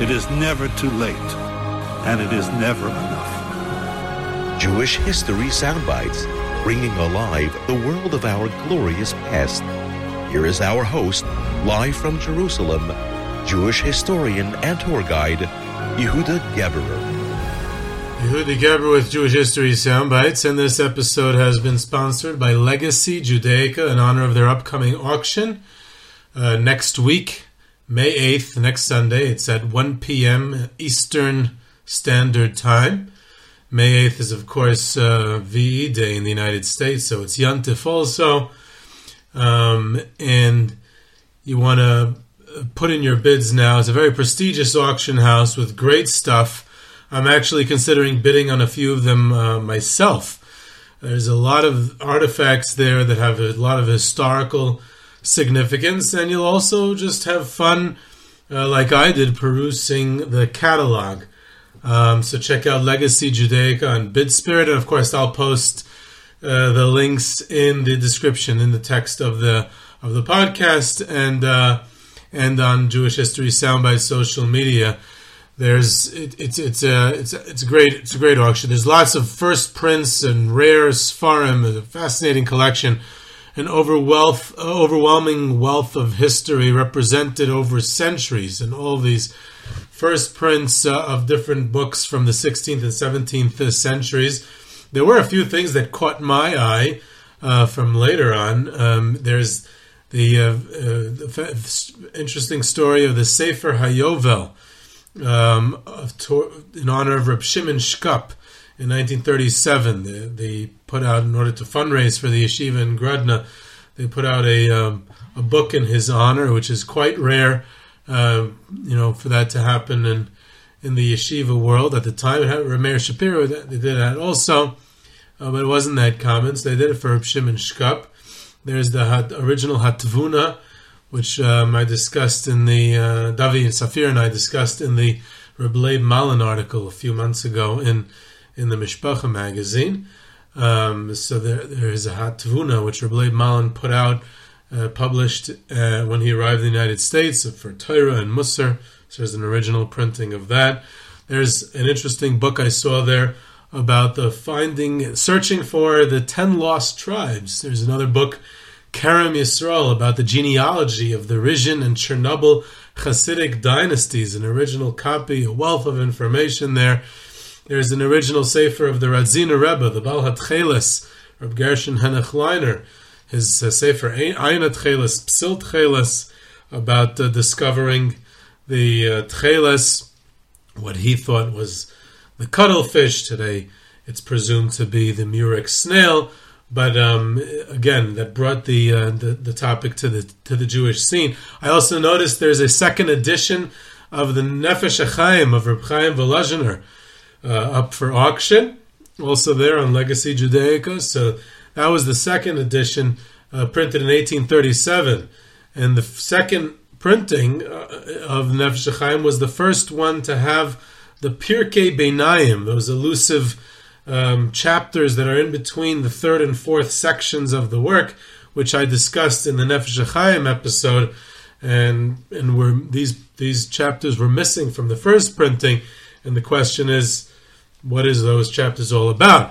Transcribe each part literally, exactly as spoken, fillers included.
It is never too late, and it is never enough. Jewish History Soundbites, bringing alive the world of our glorious past. Here is our host, live from Jerusalem, Jewish historian and tour guide, Yehuda Geber. Yehuda Geber with Jewish History Soundbites, and this episode has been sponsored by Legacy Judaica in honor of their upcoming auction uh, next week. May eighth, next Sunday, it's at one p.m. Eastern Standard Time. May eighth is, of course, uh, V E Day in the United States, so it's Yom Tov also. Um, and you want to put in your bids now. It's a very prestigious auction house with great stuff. I'm actually considering bidding on a few of them uh, myself. There's a lot of artifacts there that have a lot of historical significance, and you'll also just have fun uh, like I did perusing the catalog. Um, so check out Legacy Judaica on BidSpirit, and of course I'll post uh, the links in the description in the text of the of the podcast and uh, and on Jewish History Soundbite social media. There's it, it's it's a it's a, it's a great it's a great auction. There's lots of first prints and rare Sfarim, a fascinating collection. An overwealth, overwhelming wealth of history represented over centuries, and all these first prints uh, of different books from the sixteenth and seventeenth centuries. There were a few things that caught my eye uh, from later on. Um, there's the, uh, uh, the interesting story of the Sefer HaYovel um, of to- in honor of Reb Shimon Shkup. In nineteen thirty-seven, they, they put out, in order to fundraise for the yeshiva in Grodno, they put out a um, a book in his honor, which is quite rare, uh, you know, for that to happen in in the yeshiva world at the time. It had Rabbi Meir Shapiro, they did that also, uh, but it wasn't that common, so they did it for Reb Shimon Shkup. There's the hat, original Hatvuna, which um, I discussed in the, uh, David Safir and I discussed in the Reb Leib Malin article a few months ago in in the Mishpacha magazine. Um, so there, there is a Hatvuna, which Reb Leib Malin put out, uh, published uh, when he arrived in the United States for Torah and Musar. So there's an original printing of that. There's an interesting book I saw there about the finding, searching for the ten lost tribes. There's another book, Karam Yisrael, about the genealogy of the Rizhin and Chernobyl Hasidic dynasties, an original copy, a wealth of information there. There's an original sefer of the Radziner Rebbe, the Baal Tcheles, Reb Gershon Henach Leiner, his uh, sefer Aina Tcheles, Psil Tcheles, about uh, discovering the uh, Tcheles, what he thought was the cuttlefish. Today it's presumed to be the murex snail, but um, again, that brought the, uh, the the topic to the to the Jewish scene. I also noticed there's a second edition of the Nefesh HaChayim of Reb Chaim Volozhiner, Uh, up for auction, also there on Legacy Judaica. So that was the second edition, uh, printed in eighteen thirty-seven. And the f- second printing uh, of Nefesh HaChayim was the first one to have the Pirkei Benayim, those elusive um, chapters that are in between the third and fourth sections of the work, which I discussed in the Nefesh HaChayim episode. And and were, these these chapters were missing from the first printing. And the question is, what is those chapters all about?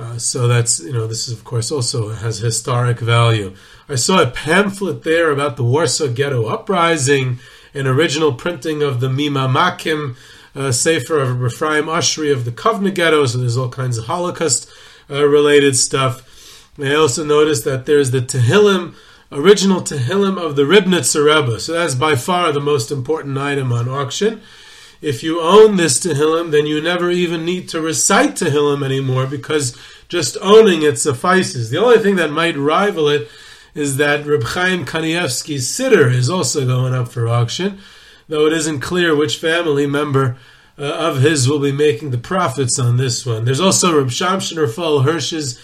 Uh, so that's, you know, this is, of course, also has historic value. I saw a pamphlet there about the Warsaw Ghetto Uprising, an original printing of the Mima Makim, uh, Sefer of Ephraim Ashri of the Kovna Ghetto, so there's all kinds of Holocaust-related uh, stuff. And I also noticed that there's the Tehillim, original Tehillim of the Radziner Rebbe, so that's by far the most important item on auction. If you own this Tehillim, then you never even need to recite Tehillim anymore, because just owning it suffices. The only thing that might rival it is that Reb Chaim Kanievsky's Siddur is also going up for auction, though it isn't clear which family member uh, of his will be making the profits on this one. There's also Reb Shamshon Rafal Hirsch's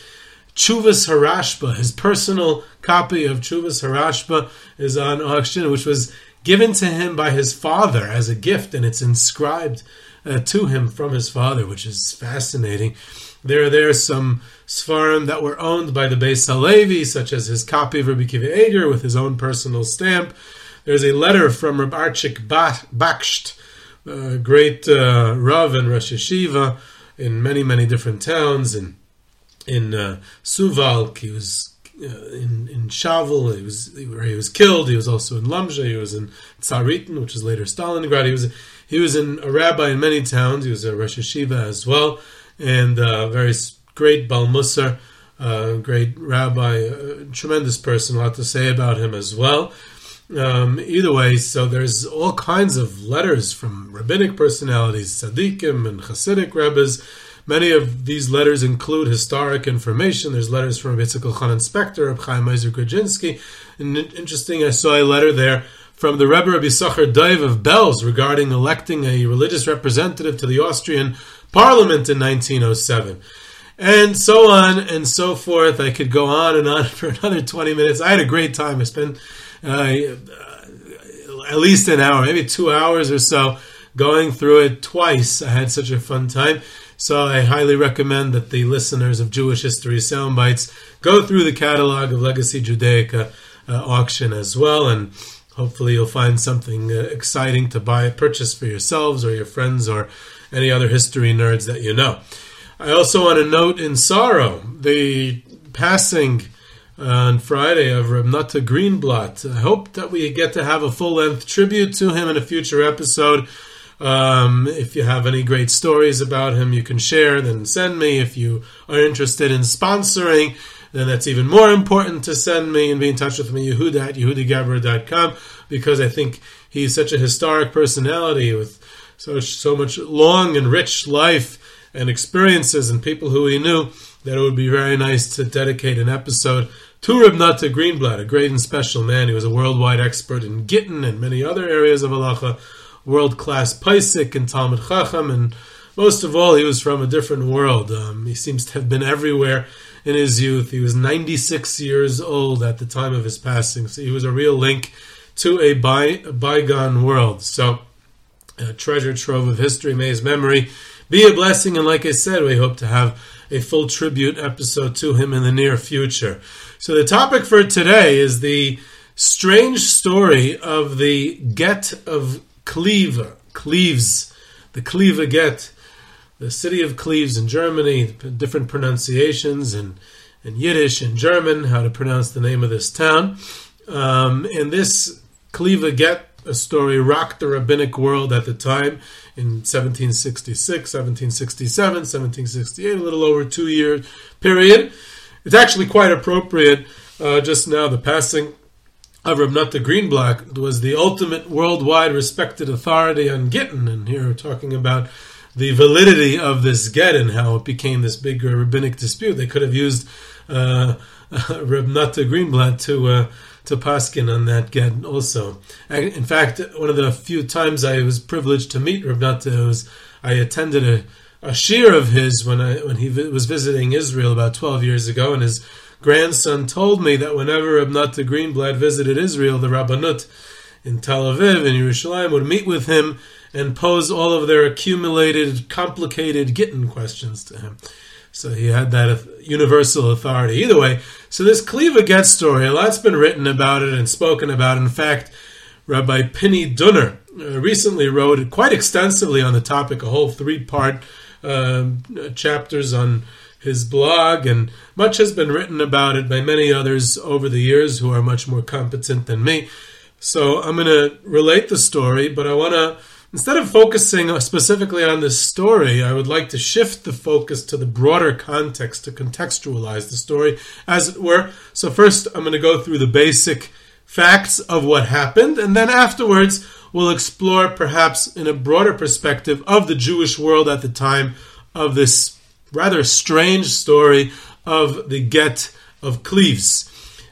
Chuvas Harashba. His personal copy of Chuvas Harashba is on auction, which was given to him by his father as a gift, and it's inscribed uh, to him from his father, which is fascinating. There are there some Sfarim that were owned by the Beis Halevi, such as his copy of Rabbi Kiva Eger with his own personal stamp. There's a letter from Reb Archik Baksht, a great uh, Rav and Rosh Yeshiva in many, many different towns. In, in uh, Suvalk, he was uh, in, in Shavel, he was, where he was killed. He was also in Lamja, he was in Tsaritin, which is later Stalingrad. He was, he was in a rabbi in many towns. He was a Rosh Yeshiva as well. And a uh, very great Baal Musar, uh, great rabbi, uh, tremendous person, a lot to say about him as well. Um, either way, so there's all kinds of letters from rabbinic personalities, tzaddikim and Hasidic rebbes. Many of these letters include historic information. There's letters from Rabbi Yitzchak Elchanan Spector, Rabbi Chaim Isaac Grudzinski. And interesting, I saw a letter there from the Rebbe Rabbi Yisachar Doiv of Belz regarding electing a religious representative to the Austrian Parliament in nineteen oh seven, and so on and so forth. I could go on and on for another twenty minutes. I had a great time. I spent uh, at least an hour, maybe two hours or so, going through it twice. I had such a fun time. So I highly recommend that the listeners of Jewish History Soundbites go through the catalog of Legacy Judaica uh, auction as well, and hopefully you'll find something uh, exciting to buy, purchase for yourselves or your friends or any other history nerds that you know. I also want to note in sorrow the passing uh, on Friday of Rav Nota Greenblatt. I hope that we get to have a full-length tribute to him in a future episode. Um, if you have any great stories about him you can share, then send me. If you are interested in sponsoring, then that's even more important to send me and be in touch with me, Yehuda at yehuda geber dot com, because I think he's such a historic personality with So, so much long and rich life and experiences and people who he knew, that it would be very nice to dedicate an episode to Rav Nota Greenblatt, a great and special man. He was a worldwide expert in Gittin and many other areas of halacha, world-class Paisik and Talmud Chacham, and most of all, he was from a different world. Um, he seems to have been everywhere in his youth. He was ninety-six years old at the time of his passing, so he was a real link to a, by, a bygone world. So, a treasure trove of history. May his memory be a blessing. And like I said, we hope to have a full tribute episode to him in the near future. So the topic for today is the strange story of the Get of Kleve, Cleves, the Kleve Get, the city of Cleves in Germany, different pronunciations in, in Yiddish and German, how to pronounce the name of this town. Um, and this Kleve Get, a story rocked the rabbinic world at the time in seventeen sixty-six, seventeen sixty-seven, seventeen sixty-eight, a little over two-year period. It's actually quite appropriate. Uh, just now, the passing of Rav Nota Greenblatt was the ultimate worldwide respected authority on Gittin. And here we're talking about the validity of this get and how it became this big rabbinic dispute. They could have used uh, Rav Nota Greenblatt to... Uh, to Paskin on that get also. In fact, one of the few times I was privileged to meet Rav Nota was I attended a, a shir of his when I when he vi- was visiting Israel about twelve years ago, and his grandson told me that whenever Rav Nota Greenblatt visited Israel, the Rabbanut in Tel Aviv and Yerushalayim would meet with him and pose all of their accumulated, complicated Gittin questions to him. So he had that universal authority. Either way, so this Kleve Get story, a lot's been written about it and spoken about. In fact, Rabbi Pinny Dunner recently wrote quite extensively on the topic, a whole three-part uh, chapters on his blog, and much has been written about it by many others over the years who are much more competent than me. So I'm going to relate the story, but I want to, instead of focusing specifically on this story, I would like to shift the focus to the broader context, to contextualize the story, as it were. So first, I'm going to go through the basic facts of what happened, and then afterwards, we'll explore, perhaps in a broader perspective, of the Jewish world at the time of this rather strange story of the Get of Cleves.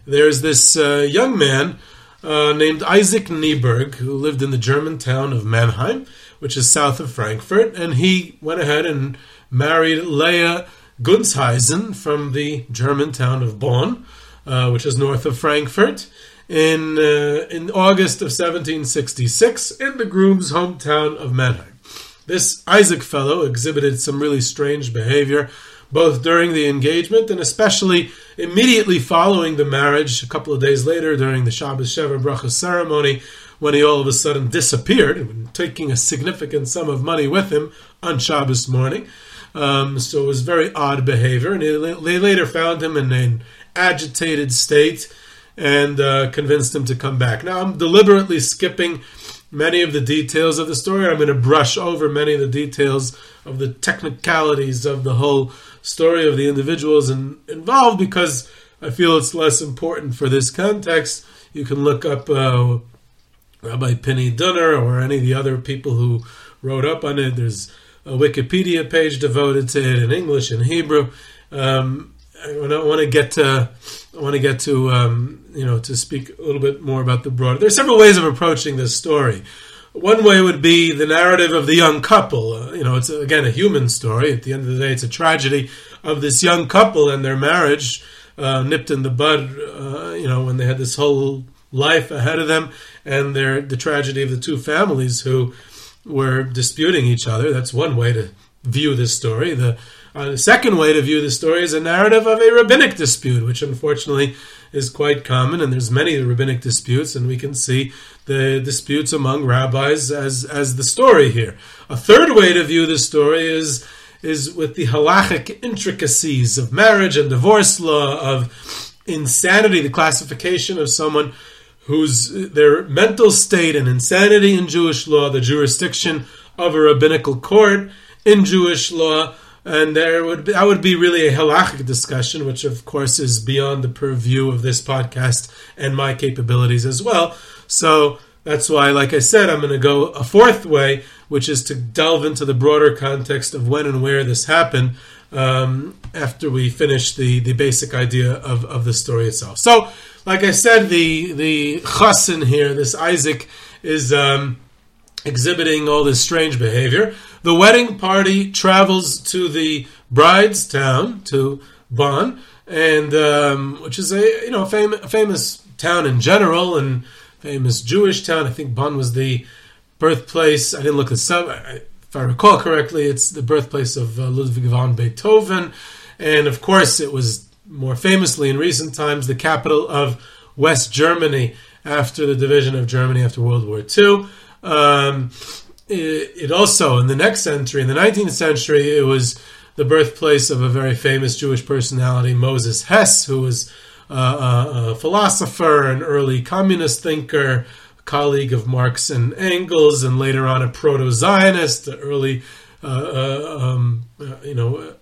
There's this uh, young man uh, named Isaac Nieberg who lived in the German town of Mannheim, which is south of Frankfurt, and he went ahead and married Lea Gunsheisen from the German town of Bonn, uh, which is north of Frankfurt, in uh, in August of seventeen sixty-six in the groom's hometown of Mannheim. This Isaac fellow exhibited some really strange behavior, both during the engagement and especially immediately following the marriage a couple of days later during the Shabbos Sheva Bracha ceremony, when he all of a sudden disappeared, taking a significant sum of money with him on Shabbos morning. Um, so it was very odd behavior, and they later found him in an agitated state and uh, convinced him to come back. Now, I'm deliberately skipping many of the details of the story. I'm going to brush over many of the details of the technicalities of the whole story of the individuals in, involved, because I feel it's less important for this context. You can look up uh, Rabbi Pinny Dunner or any of the other people who wrote up on it. There's a Wikipedia page devoted to it in English and Hebrew. Um, I want to get to, I want to get to, um, you know, to speak a little bit more about the broader. There are several ways of approaching this story. One way would be the narrative of the young couple. Uh, you know, it's, again, a human story. At the end of the day, it's a tragedy of this young couple and their marriage, uh, nipped in the bud, uh, you know, when they had this whole life ahead of them, and their, the tragedy of the two families who were disputing each other. That's one way to view this story. The Uh, the second way to view the story is a narrative of a rabbinic dispute, which unfortunately is quite common, and there's many rabbinic disputes, and we can see the disputes among rabbis as as the story here. A third way to view the story is is with the halachic intricacies of marriage and divorce law, of insanity, the classification of someone whose their mental state and insanity in Jewish law, the jurisdiction of a rabbinical court in Jewish law. And there would be, that would be really a halachic discussion, which of course is beyond the purview of this podcast and my capabilities as well. So that's why, like I said, I'm going to go a fourth way, which is to delve into the broader context of when and where this happened um, after we finish the, the basic idea of, of the story itself. So, like I said, the the chassan here, this Isaac, is um, exhibiting all this strange behavior. The wedding party travels to the bride's town, to Bonn, and um, which is a you know fam- famous town in general and famous Jewish town. I think Bonn was the birthplace. I didn't look this up. I, if I recall correctly, it's the birthplace of uh, Ludwig van Beethoven, and of course, it was more famously in recent times the capital of West Germany after the division of Germany after World War Two. Um, It also, in the next century, in the nineteenth century, it was the birthplace of a very famous Jewish personality, Moses Hess, who was a, a, a philosopher, an early communist thinker, a colleague of Marx and Engels, and later on a proto-Zionist, the early uh, uh, um, you know,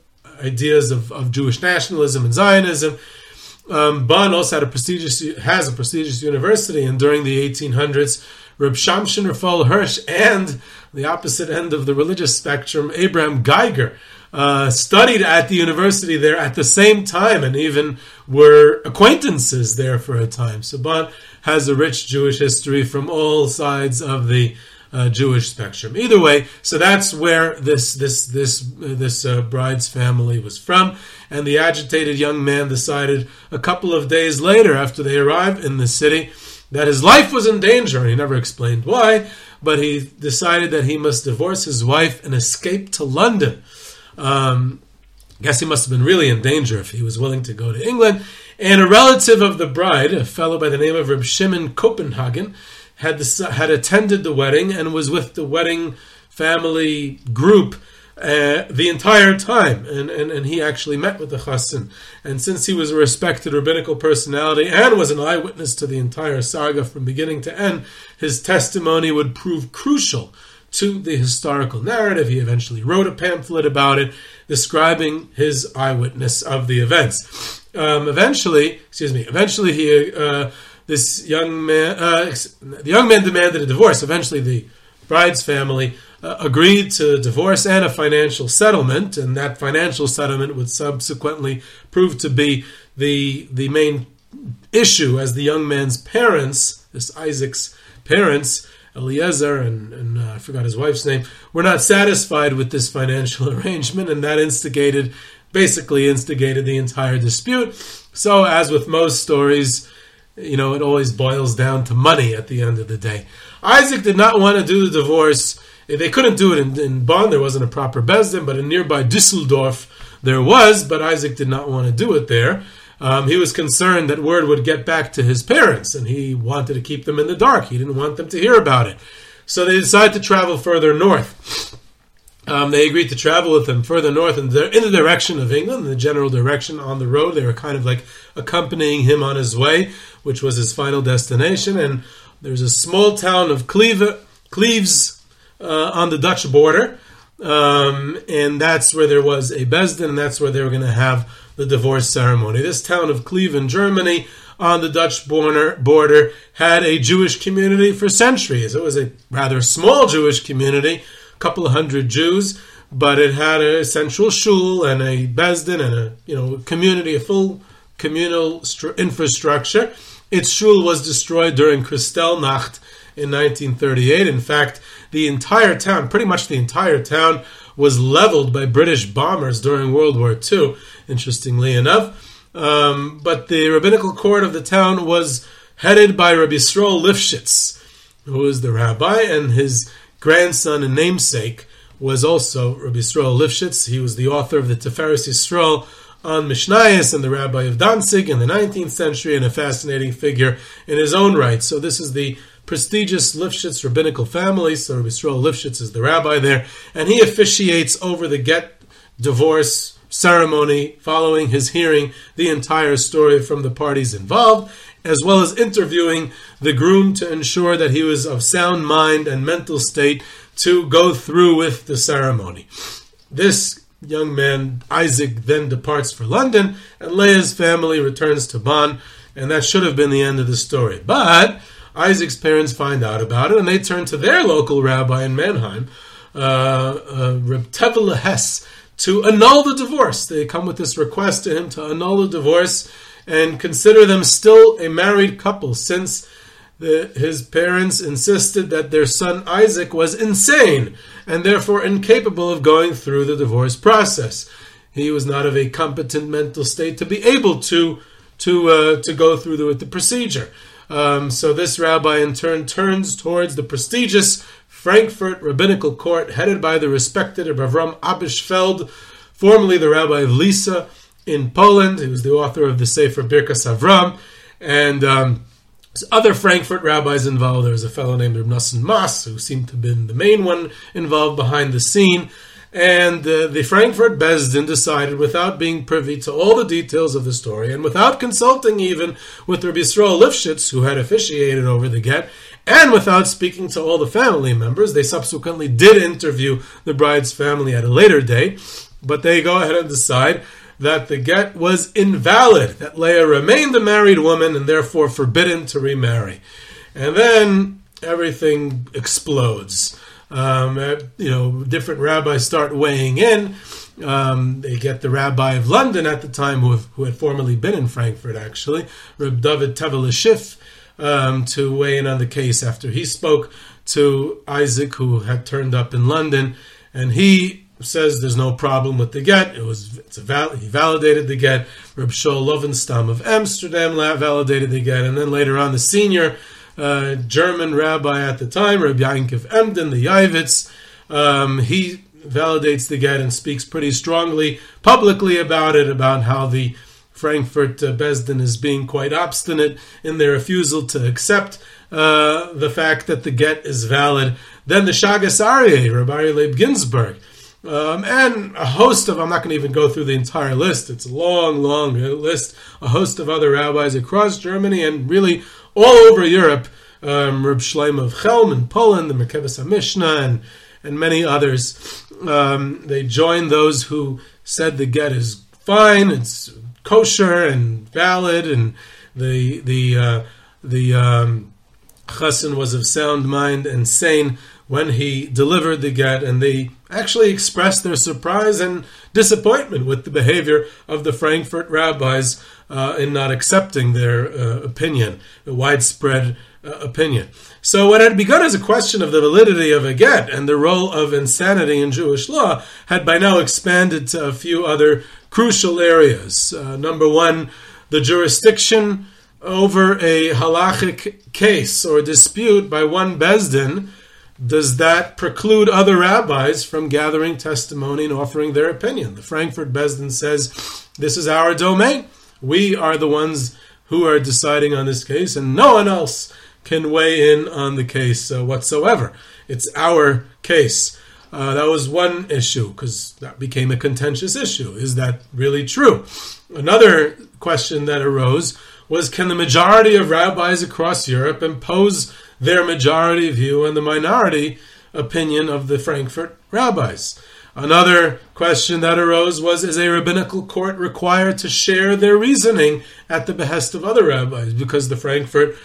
ideas of, of Jewish nationalism and Zionism. Um, Bonn also had a prestigious, has a prestigious university, and during the eighteen hundreds, Reb Shamshon Raphael Hirsch and the opposite end of the religious spectrum, Abraham Geiger, uh, studied at the university there at the same time and even were acquaintances there for a time. So Bonn has a rich Jewish history from all sides of the uh, Jewish spectrum. Either way, so that's where this this this uh, this uh, bride's family was from, and the agitated young man decided a couple of days later after they arrived in the city that his life was in danger, and he never explained why, but he decided that he must divorce his wife and escape to London. Um, I guess he must have been really in danger if he was willing to go to England. And a relative of the bride, a fellow by the name of Reb Shimon Copenhagen, had, had attended the wedding and was with the wedding family group uh, the entire time, and, and, and he actually met with the Chassan. And since he was a respected rabbinical personality and was an eyewitness to the entire saga from beginning to end, his testimony would prove crucial to the historical narrative. He eventually wrote a pamphlet about it, describing his eyewitness of the events. Um, eventually, excuse me, eventually he, uh, this young man, uh, the young man demanded a divorce. Eventually the bride's family uh, agreed to a divorce and a financial settlement, and that financial settlement would subsequently prove to be the the main issue, as the young man's parents, this Isaac's parents, Eliezer and, and uh, I forgot his wife's name, were not satisfied with this financial arrangement, and that instigated, basically instigated the entire dispute. So, as with most stories, you know, it always boils down to money at the end of the day. Isaac did not want to do the divorce. They couldn't do it in, in Bonn. There wasn't a proper bezdin, but in nearby Düsseldorf there was, but Isaac did not want to do it there. Um, he was concerned that word would get back to his parents, and he wanted to keep them in the dark. He didn't want them to hear about it. So they decided to travel further north. Um, they agreed to travel with him further north in the, in the direction of England, in the general direction on the road. They were kind of like accompanying him on his way, which was his final destination. And there's a small town of Cleve, Cleves uh, on the Dutch border. Um, and that's where there was a Besdin, and that's where they were going to have the divorce ceremony. This town of Kleve in Germany, on the Dutch border, border, had a Jewish community for centuries. It was a rather small Jewish community, a couple of hundred Jews, but it had a central shul and a Besdin and a, you know, community, a full communal st- infrastructure. Its shul was destroyed during Kristallnacht in nineteen thirty-eight. In fact, the entire town, pretty much the entire town, was leveled by British bombers during World War Two, interestingly enough. Um, but the rabbinical court of the town was headed by Rabbi Yisrael Lifshitz, who was the rabbi, and his grandson and namesake was also Rabbi Yisrael Lifshitz. He was the author of the Tiferes Yisrael on Mishnayos and the rabbi of Danzig in the nineteenth century, and a fascinating figure in his own right. So this is the prestigious Lifshitz rabbinical family. So Rabbi Yisrael Lifshitz is the rabbi there, and he officiates over the get divorce ceremony following his hearing the entire story from the parties involved, as well as interviewing the groom to ensure that he was of sound mind and mental state to go through with the ceremony. This young man, Isaac, then departs for London, and Leah's family returns to Bonn, and that should have been the end of the story. But Isaac's parents find out about it, and they turn to their local rabbi in Mannheim, uh, uh, Reb Tevele Hess, to annul the divorce. They come with this request to him to annul the divorce and consider them still a married couple, since the, his parents insisted that their son Isaac was insane and therefore incapable of going through the divorce process. He was not of a competent mental state to be able to to uh, to go through the, with the procedure. Um, so this rabbi in turn turns towards the prestigious Frankfurt rabbinical court headed by the respected Avram Abishfeld, formerly the rabbi of Lisa in Poland. He was the author of the Sefer Birkas Avram, and um, other Frankfurt rabbis involved. There was a fellow named Reb Nosson Mas, who seemed to have been the main one involved behind the scene. And uh, the Frankfurt Besdin decided, without being privy to all the details of the story, and without consulting even with Rabbi Yisrael Lifshitz, who had officiated over the get, and without speaking to all the family members. They subsequently did interview the bride's family at a later date, but they go ahead and decide that the get was invalid, that Leah remained a married woman and therefore forbidden to remarry. And then everything explodes. Um, you know, different rabbis start weighing in. Um, they get the rabbi of London at the time, who, who had formerly been in Frankfurt, actually, Reb David Tevele Schiff, um, to weigh in on the case after he spoke to Isaac, who had turned up in London, and he says there's no problem with the get. It was it's a val- he validated the get. Reb Shaul Lovenstam of Amsterdam validated the get, and then later on the senior Uh, German rabbi at the time, Rabbi Yaakov Emden, the Yavitz, um, he validates the get and speaks pretty strongly publicly about it, about how the Frankfurt uh, Besdin is being quite obstinate in their refusal to accept uh, the fact that the get is valid. Then the Shagas Aryeh, Rabbi Aryeh Leib Ginzburg, Um, and a host of, I'm not going to even go through the entire list, it's a long, long list, a host of other rabbis across Germany and really all over Europe, um, Reb Shlomo of Chelm in Poland, the Merkevas HaMishnah, and, and many others. Um, they joined those who said the get is fine, it's kosher and valid, and the the uh, the um, chassan was of sound mind and sane when he delivered the get, and they actually expressed their surprise and disappointment with the behavior of the Frankfurt rabbis uh, in not accepting their uh, opinion, the widespread uh, opinion. So what had begun as a question of the validity of a get and the role of insanity in Jewish law had by now expanded to a few other crucial areas. Uh, number one, the jurisdiction over a halachic case or dispute by one bezdin. Does that preclude other rabbis from gathering testimony and offering their opinion? The Frankfurt Besdin says, this is our domain. We are the ones who are deciding on this case, and no one else can weigh in on the case uh, whatsoever. It's our case. Uh, that was one issue, because that became a contentious issue. Is that really true? Another question that arose was, can the majority of rabbis across Europe impose their majority view and the minority opinion of the Frankfurt rabbis? Another question that arose was, is a rabbinical court required to share their reasoning at the behest of other rabbis? Because the Frankfurt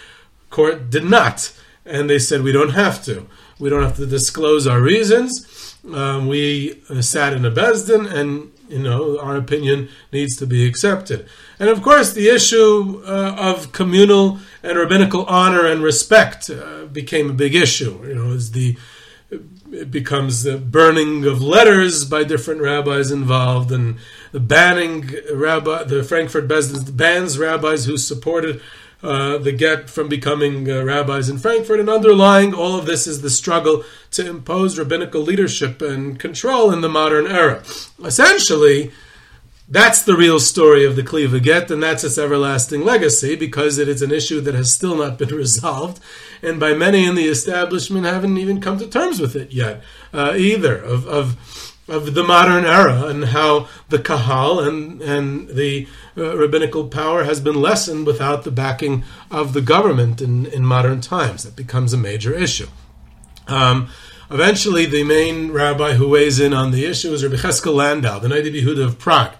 court did not. And they said, we don't have to. We don't have to disclose our reasons. Um, we uh, sat in a bezdin, and you know, our opinion needs to be accepted. And of course, the issue uh, of communal and rabbinical honor and respect uh, became a big issue. You know, as the it becomes the burning of letters by different rabbis involved, and the banning rabbi, the Frankfurt Besdin bans rabbis who supported uh, the get from becoming uh, rabbis in Frankfurt. And underlying all of this is the struggle to impose rabbinical leadership and control in the modern era. Essentially, that's the real story of the Kliva Get, and that's its everlasting legacy, because it is an issue that has still not been resolved, and by many in the establishment haven't even come to terms with it yet, uh, either, of, of of the modern era, and how the Kahal and, and the uh, rabbinical power has been lessened without the backing of the government in, in modern times. That becomes a major issue. Um, eventually, the main rabbi who weighs in on the issue is Rabbi Heskel Landau, the Noida Yehuda of Prague.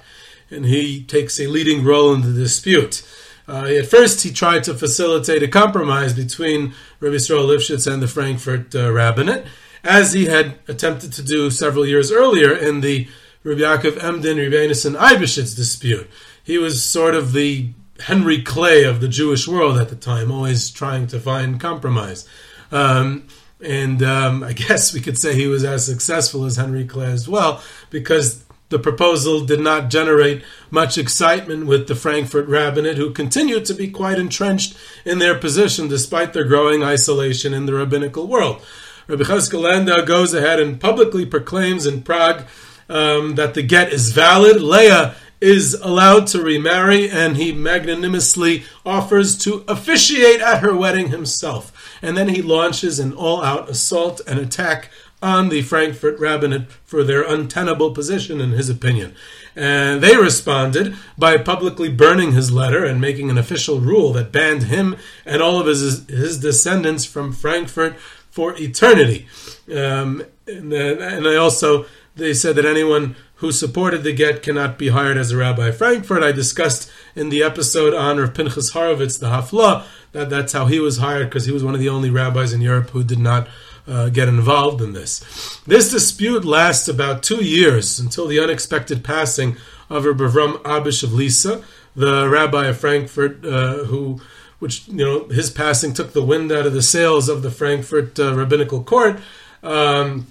And he takes a leading role in the dispute. Uh, at first, he tried to facilitate a compromise between Rabbi Yisrael Lifshitz and the Frankfurt uh, rabbinate, as he had attempted to do several years earlier in the Rabbi Yaakov Emden, Rebbeinu, and Eibishitz dispute. He was sort of the Henry Clay of the Jewish world at the time, always trying to find compromise. Um, and um, I guess we could say he was as successful as Henry Clay as well, because the proposal did not generate much excitement with the Frankfurt rabbinate, who continued to be quite entrenched in their position despite their growing isolation in the rabbinical world. Rabbi Heskel Landau goes ahead and publicly proclaims in Prague um, that the get is valid, Leah is allowed to remarry, and he magnanimously offers to officiate at her wedding himself. And then he launches an all-out assault and attack on the Frankfurt rabbinate for their untenable position, in his opinion. And they responded by publicly burning his letter and making an official rule that banned him and all of his his descendants from Frankfurt for eternity. Um, and, and they also, they said that anyone who supported the get cannot be hired as a rabbi of Frankfurt. I discussed in the episode on Rav Pinchas Horovitz, the Haflah, that that's how he was hired, because he was one of the only rabbis in Europe who did not Uh, get involved in this. This dispute lasts about two years until the unexpected passing of Rabbi Avram Abish of Lisa, the rabbi of Frankfurt, uh, who, which, you know, his passing took the wind out of the sails of the Frankfurt uh, rabbinical court. Um,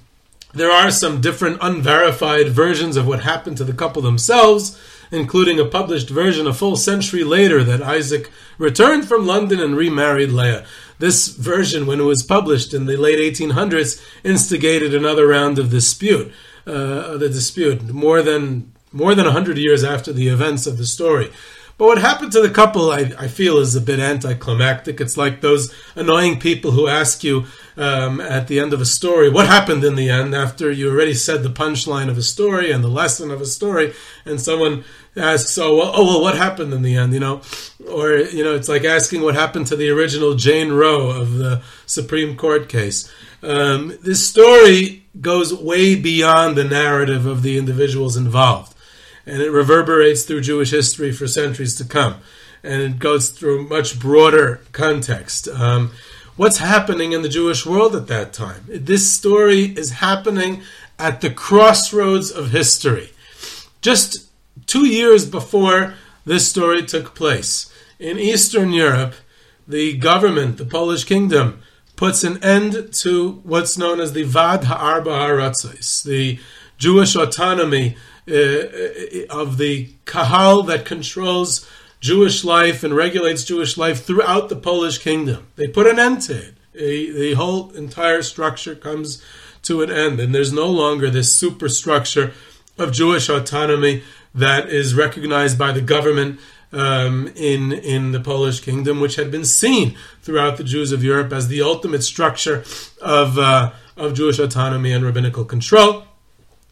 there are some different unverified versions of what happened to the couple themselves, including a published version a full century later that Isaac returned from London and remarried Leah. This version, when it was published in the late eighteen hundreds, instigated another round of dispute. Uh, the dispute more than more than a hundred years after the events of the story. But what happened to the couple, I, I feel, is a bit anticlimactic. It's like those annoying people who ask you, um, at the end of a story, what happened in the end after you already said the punchline of a story and the lesson of a story, and someone asks, oh well, oh, well what happened in the end, you know? Or, you know, it's like asking what happened to the original Jane Roe of the Supreme Court case. Um, this story goes way beyond the narrative of the individuals involved, and it reverberates through Jewish history for centuries to come, and it goes through much broader context. Um, what's happening in the Jewish world at that time? This story is happening at the crossroads of history. Just two years before this story took place, in Eastern Europe, the government, the Polish kingdom, puts an end to what's known as the Vad Ha'arba Haratzos, the Jewish autonomy uh, of the Kahal that controls Jewish life and regulates Jewish life throughout the Polish kingdom. They put an end to it. A, the whole entire structure comes to an end, and there's no longer this superstructure of Jewish autonomy that is recognized by the government um, in, in the Polish kingdom, which had been seen throughout the Jews of Europe as the ultimate structure of, uh, of Jewish autonomy and rabbinical control,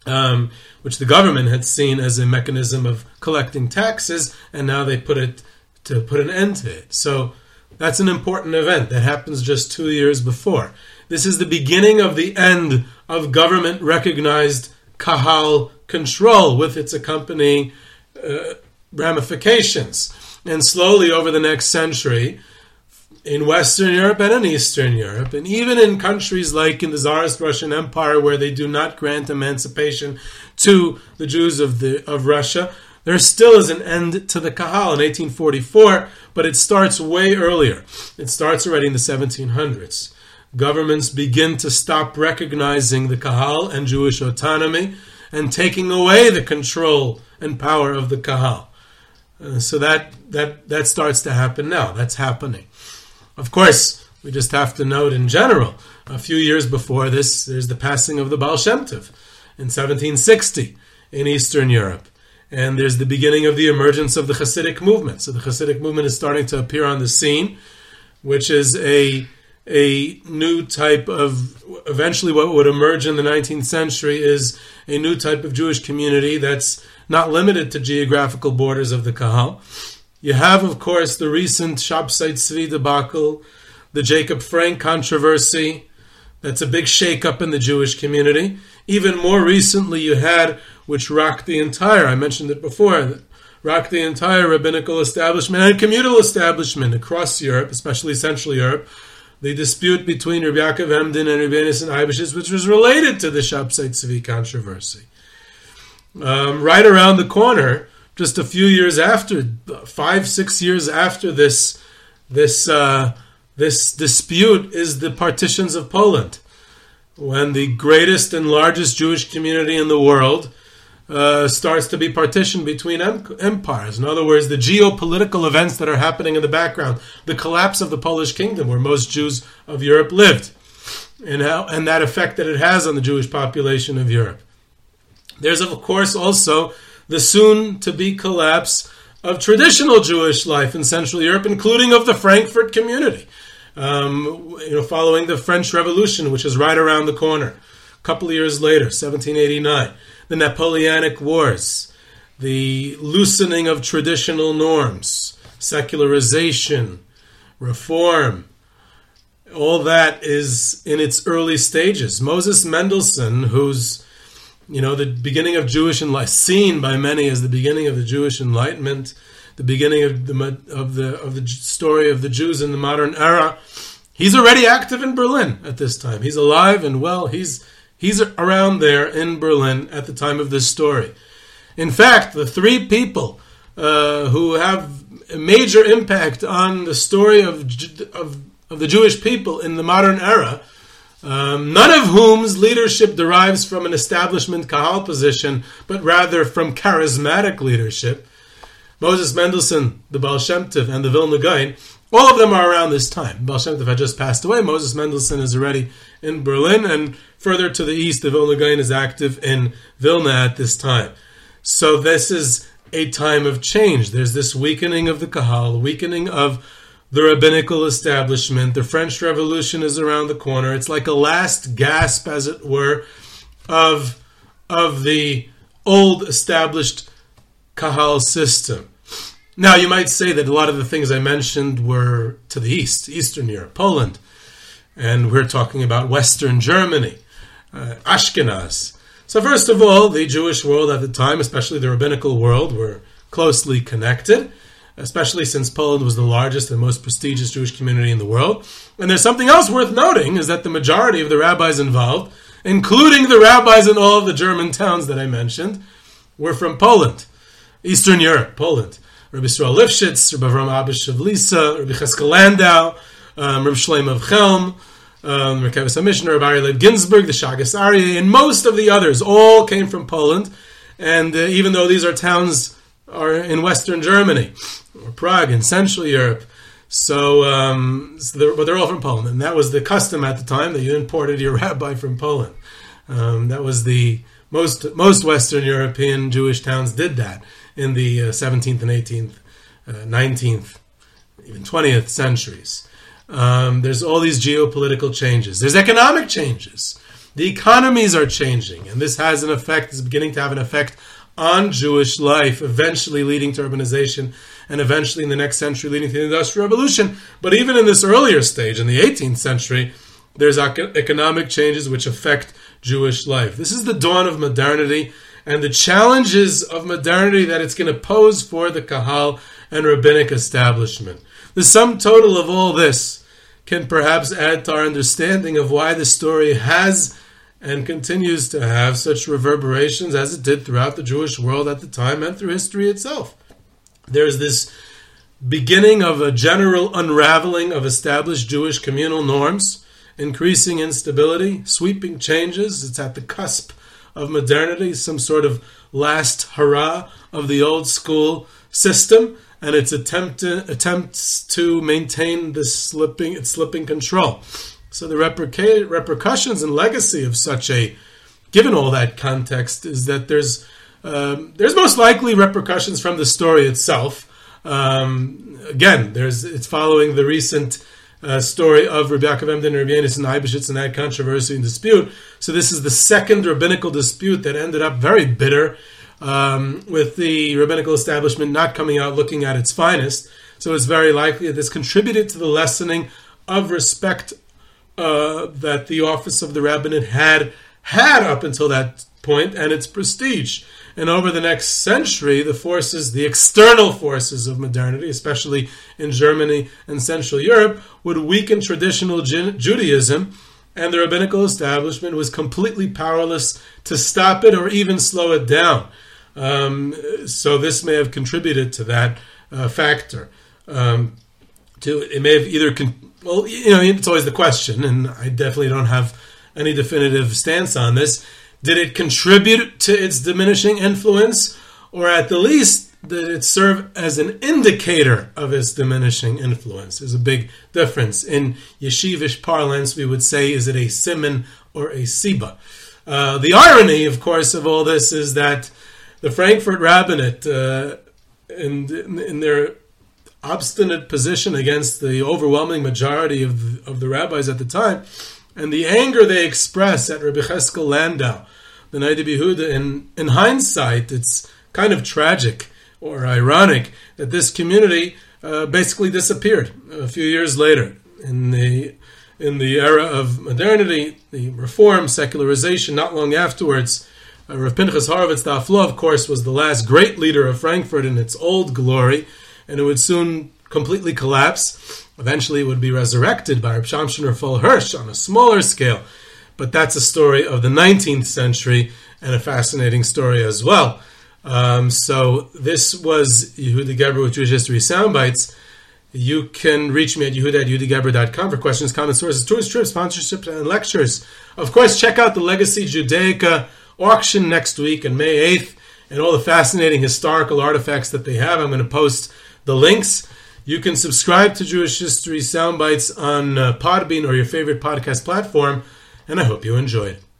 um, which the government had seen as a mechanism of collecting taxes, and now they put it to put an end to it. So that's an important event that happens just two years before. This is the beginning of the end of government-recognized Kahal control with its accompanying uh, ramifications. And slowly over the next century, in Western Europe and in Eastern Europe, and even in countries like in the Tsarist Russian Empire, where they do not grant emancipation to the Jews of the of Russia, there still is an end to the Kahal in eighteen forty-four, but it starts way earlier. It starts already in the seventeen hundreds. Governments begin to stop recognizing the Kahal and Jewish autonomy and taking away the control and power of the Kahal. Uh, so that, that that starts to happen now. That's happening. Of course, we just have to note in general, a few years before this, there's the passing of the Baal Shem Tov in seventeen sixty in Eastern Europe. And there's the beginning of the emergence of the Hasidic movement. So the Hasidic movement is starting to appear on the scene, which is a, a new type of, eventually what would emerge in the nineteenth century is a new type of Jewish community that's not limited to geographical borders of the Kahal. You have, of course, the recent Shabbetai Tzvi debacle, the Jacob Frank controversy. That's a big shakeup in the Jewish community. Even more recently, you had, which rocked the entire, I mentioned it before, rocked the entire rabbinical establishment and communal establishment across Europe, especially Central Europe, the dispute between Rabbi Yaakov Emden and Rabbi Yonasan Eibeshitz, which was related to the Shabbetai Tzvi controversy. Um, right around the corner, just a few years after, five, six years after this, this uh, this dispute is the partitions of Poland, when the greatest and largest Jewish community in the world uh, starts to be partitioned between em- empires. In other words, the geopolitical events that are happening in the background, the collapse of the Polish kingdom, where most Jews of Europe lived, and how and that effect that it has on the Jewish population of Europe. There's, of course, also the soon-to-be collapse of traditional Jewish life in Central Europe, including of the Frankfurt community, um, you know, following the French Revolution, which is right around the corner. A couple of years later, seventeen eighty-nine, the Napoleonic Wars, the loosening of traditional norms, secularization, reform, all that is in its early stages. Moses Mendelssohn, who's You know, the beginning of Jewish Enlightenment, seen by many as the beginning of the Jewish Enlightenment, the beginning of the of the of the story of the Jews in the modern era. He's already active in Berlin at this time. He's alive and well. He's he's around there in Berlin at the time of this story. In fact, the three people uh, who have a major impact on the story of of of the Jewish people in the modern era, Um, none of whom's leadership derives from an establishment Kahal position, but rather from charismatic leadership. Moses Mendelssohn, the Baal Shem Tov, and the Vilna Gaon, all of them are around this time. Baal Shem Tov had just passed away. Moses Mendelssohn is already in Berlin, and further to the east, the Vilna Gaon is active in Vilna at this time. So this is a time of change. There's this weakening of the Kahal, weakening of the rabbinical establishment. The French Revolution is around the corner. It's like a last gasp, as it were, of, of the old established Kahal system. Now, you might say that a lot of the things I mentioned were to the east, Eastern Europe, Poland, and we're talking about Western Germany, uh, Ashkenaz. So first of all, the Jewish world at the time, especially the rabbinical world, were closely connected, especially since Poland was the largest and most prestigious Jewish community in the world. And there's something else worth noting, is that the majority of the rabbis involved, including the rabbis in all of the German towns that I mentioned, were from Poland, Eastern Europe, Poland. Rabbi Yisrael Lifshitz, Rabbi Avram Abish of Lisa, Rabbi Heskel Landau, um, Reb Shleim of Chelm, um, Rabbi Aryeh Leib Ginzburg, the Shagas Aryeh, and most of the others all came from Poland. And uh, even though these are towns are in Western Germany, or Prague in Central Europe, so, um, so they're, but they're all from Poland. And that was the custom at the time, that you imported your rabbi from Poland. Um, that was the most most Western European Jewish towns did that in the uh, seventeenth and eighteenth, uh, nineteenth, even twentieth centuries. Um, there's all these geopolitical changes. There's economic changes. The economies are changing, and this has an effect, is beginning to have an effect on Jewish life, eventually leading to urbanization, and eventually in the next century leading to the Industrial Revolution. But even in this earlier stage, in the eighteenth century, there's economic changes which affect Jewish life. This is the dawn of modernity, and the challenges of modernity that it's going to pose for the Kahal and rabbinic establishment. The sum total of all this can perhaps add to our understanding of why the story has and continues to have such reverberations as it did throughout the Jewish world at the time and through history itself. There's this beginning of a general unraveling of established Jewish communal norms, increasing instability, sweeping changes. It's at the cusp of modernity, some sort of last hurrah of the old school system, and its attempt to, attempts to maintain this slipping, its slipping control. So the reperca- repercussions and legacy of such a, given all that context, is that there's um, there's most likely repercussions from the story itself. Um, again, there's it's following the recent Uh, story of Rabbi Yaakov Emden, Rabbi Yanis, and Eibeshitz, and that controversy and dispute. So this is the second rabbinical dispute that ended up very bitter, um, with the rabbinical establishment not coming out looking at its finest. So it's very likely that this contributed to the lessening of respect uh, that the office of the rabbinate had had up until that point, and its prestige. And over the next century, the forces, the external forces of modernity, especially in Germany and Central Europe, would weaken traditional Judaism, and the rabbinical establishment was completely powerless to stop it or even slow it down. Um, so this may have contributed to that uh, factor. Um, to it may have either, con- well, you know, it's always the question, and I definitely don't have any definitive stance on this. Did it contribute to its diminishing influence, or at the least, did it serve as an indicator of its diminishing influence? There's a big difference. In yeshivish parlance, we would say, is it a siman or a siba? Uh, the irony, of course, of all this is that the Frankfurt Rabbinate, uh, in, in their obstinate position against the overwhelming majority of, of the rabbis at the time, and the anger they express at Rabbi Heskel Landau, the Night of Yehuda, in, in hindsight, it's kind of tragic or ironic that this community uh, basically disappeared a few years later. In the in the era of modernity, the reform, secularization, not long afterwards, uh, Rav Pinchas Horowitz Daflo, of course, was the last great leader of Frankfurt in its old glory, and it would soon completely collapse. Eventually, it would be resurrected by Reb Shamshon Rafal Hirsch on a smaller scale. But that's a story of the nineteenth century, and a fascinating story as well. Um, so this was Yehuda Geber with Jewish History Soundbites. You can reach me at yehuda at yehuda geber dot com for questions, comments, sources, tours, trips, sponsorships, and lectures. Of course, check out the Legacy Judaica auction next week on May eighth, and all the fascinating historical artifacts that they have. I'm going to post the links. You can subscribe to Jewish History Soundbites on uh, Podbean or your favorite podcast platform, and I hope you enjoyed.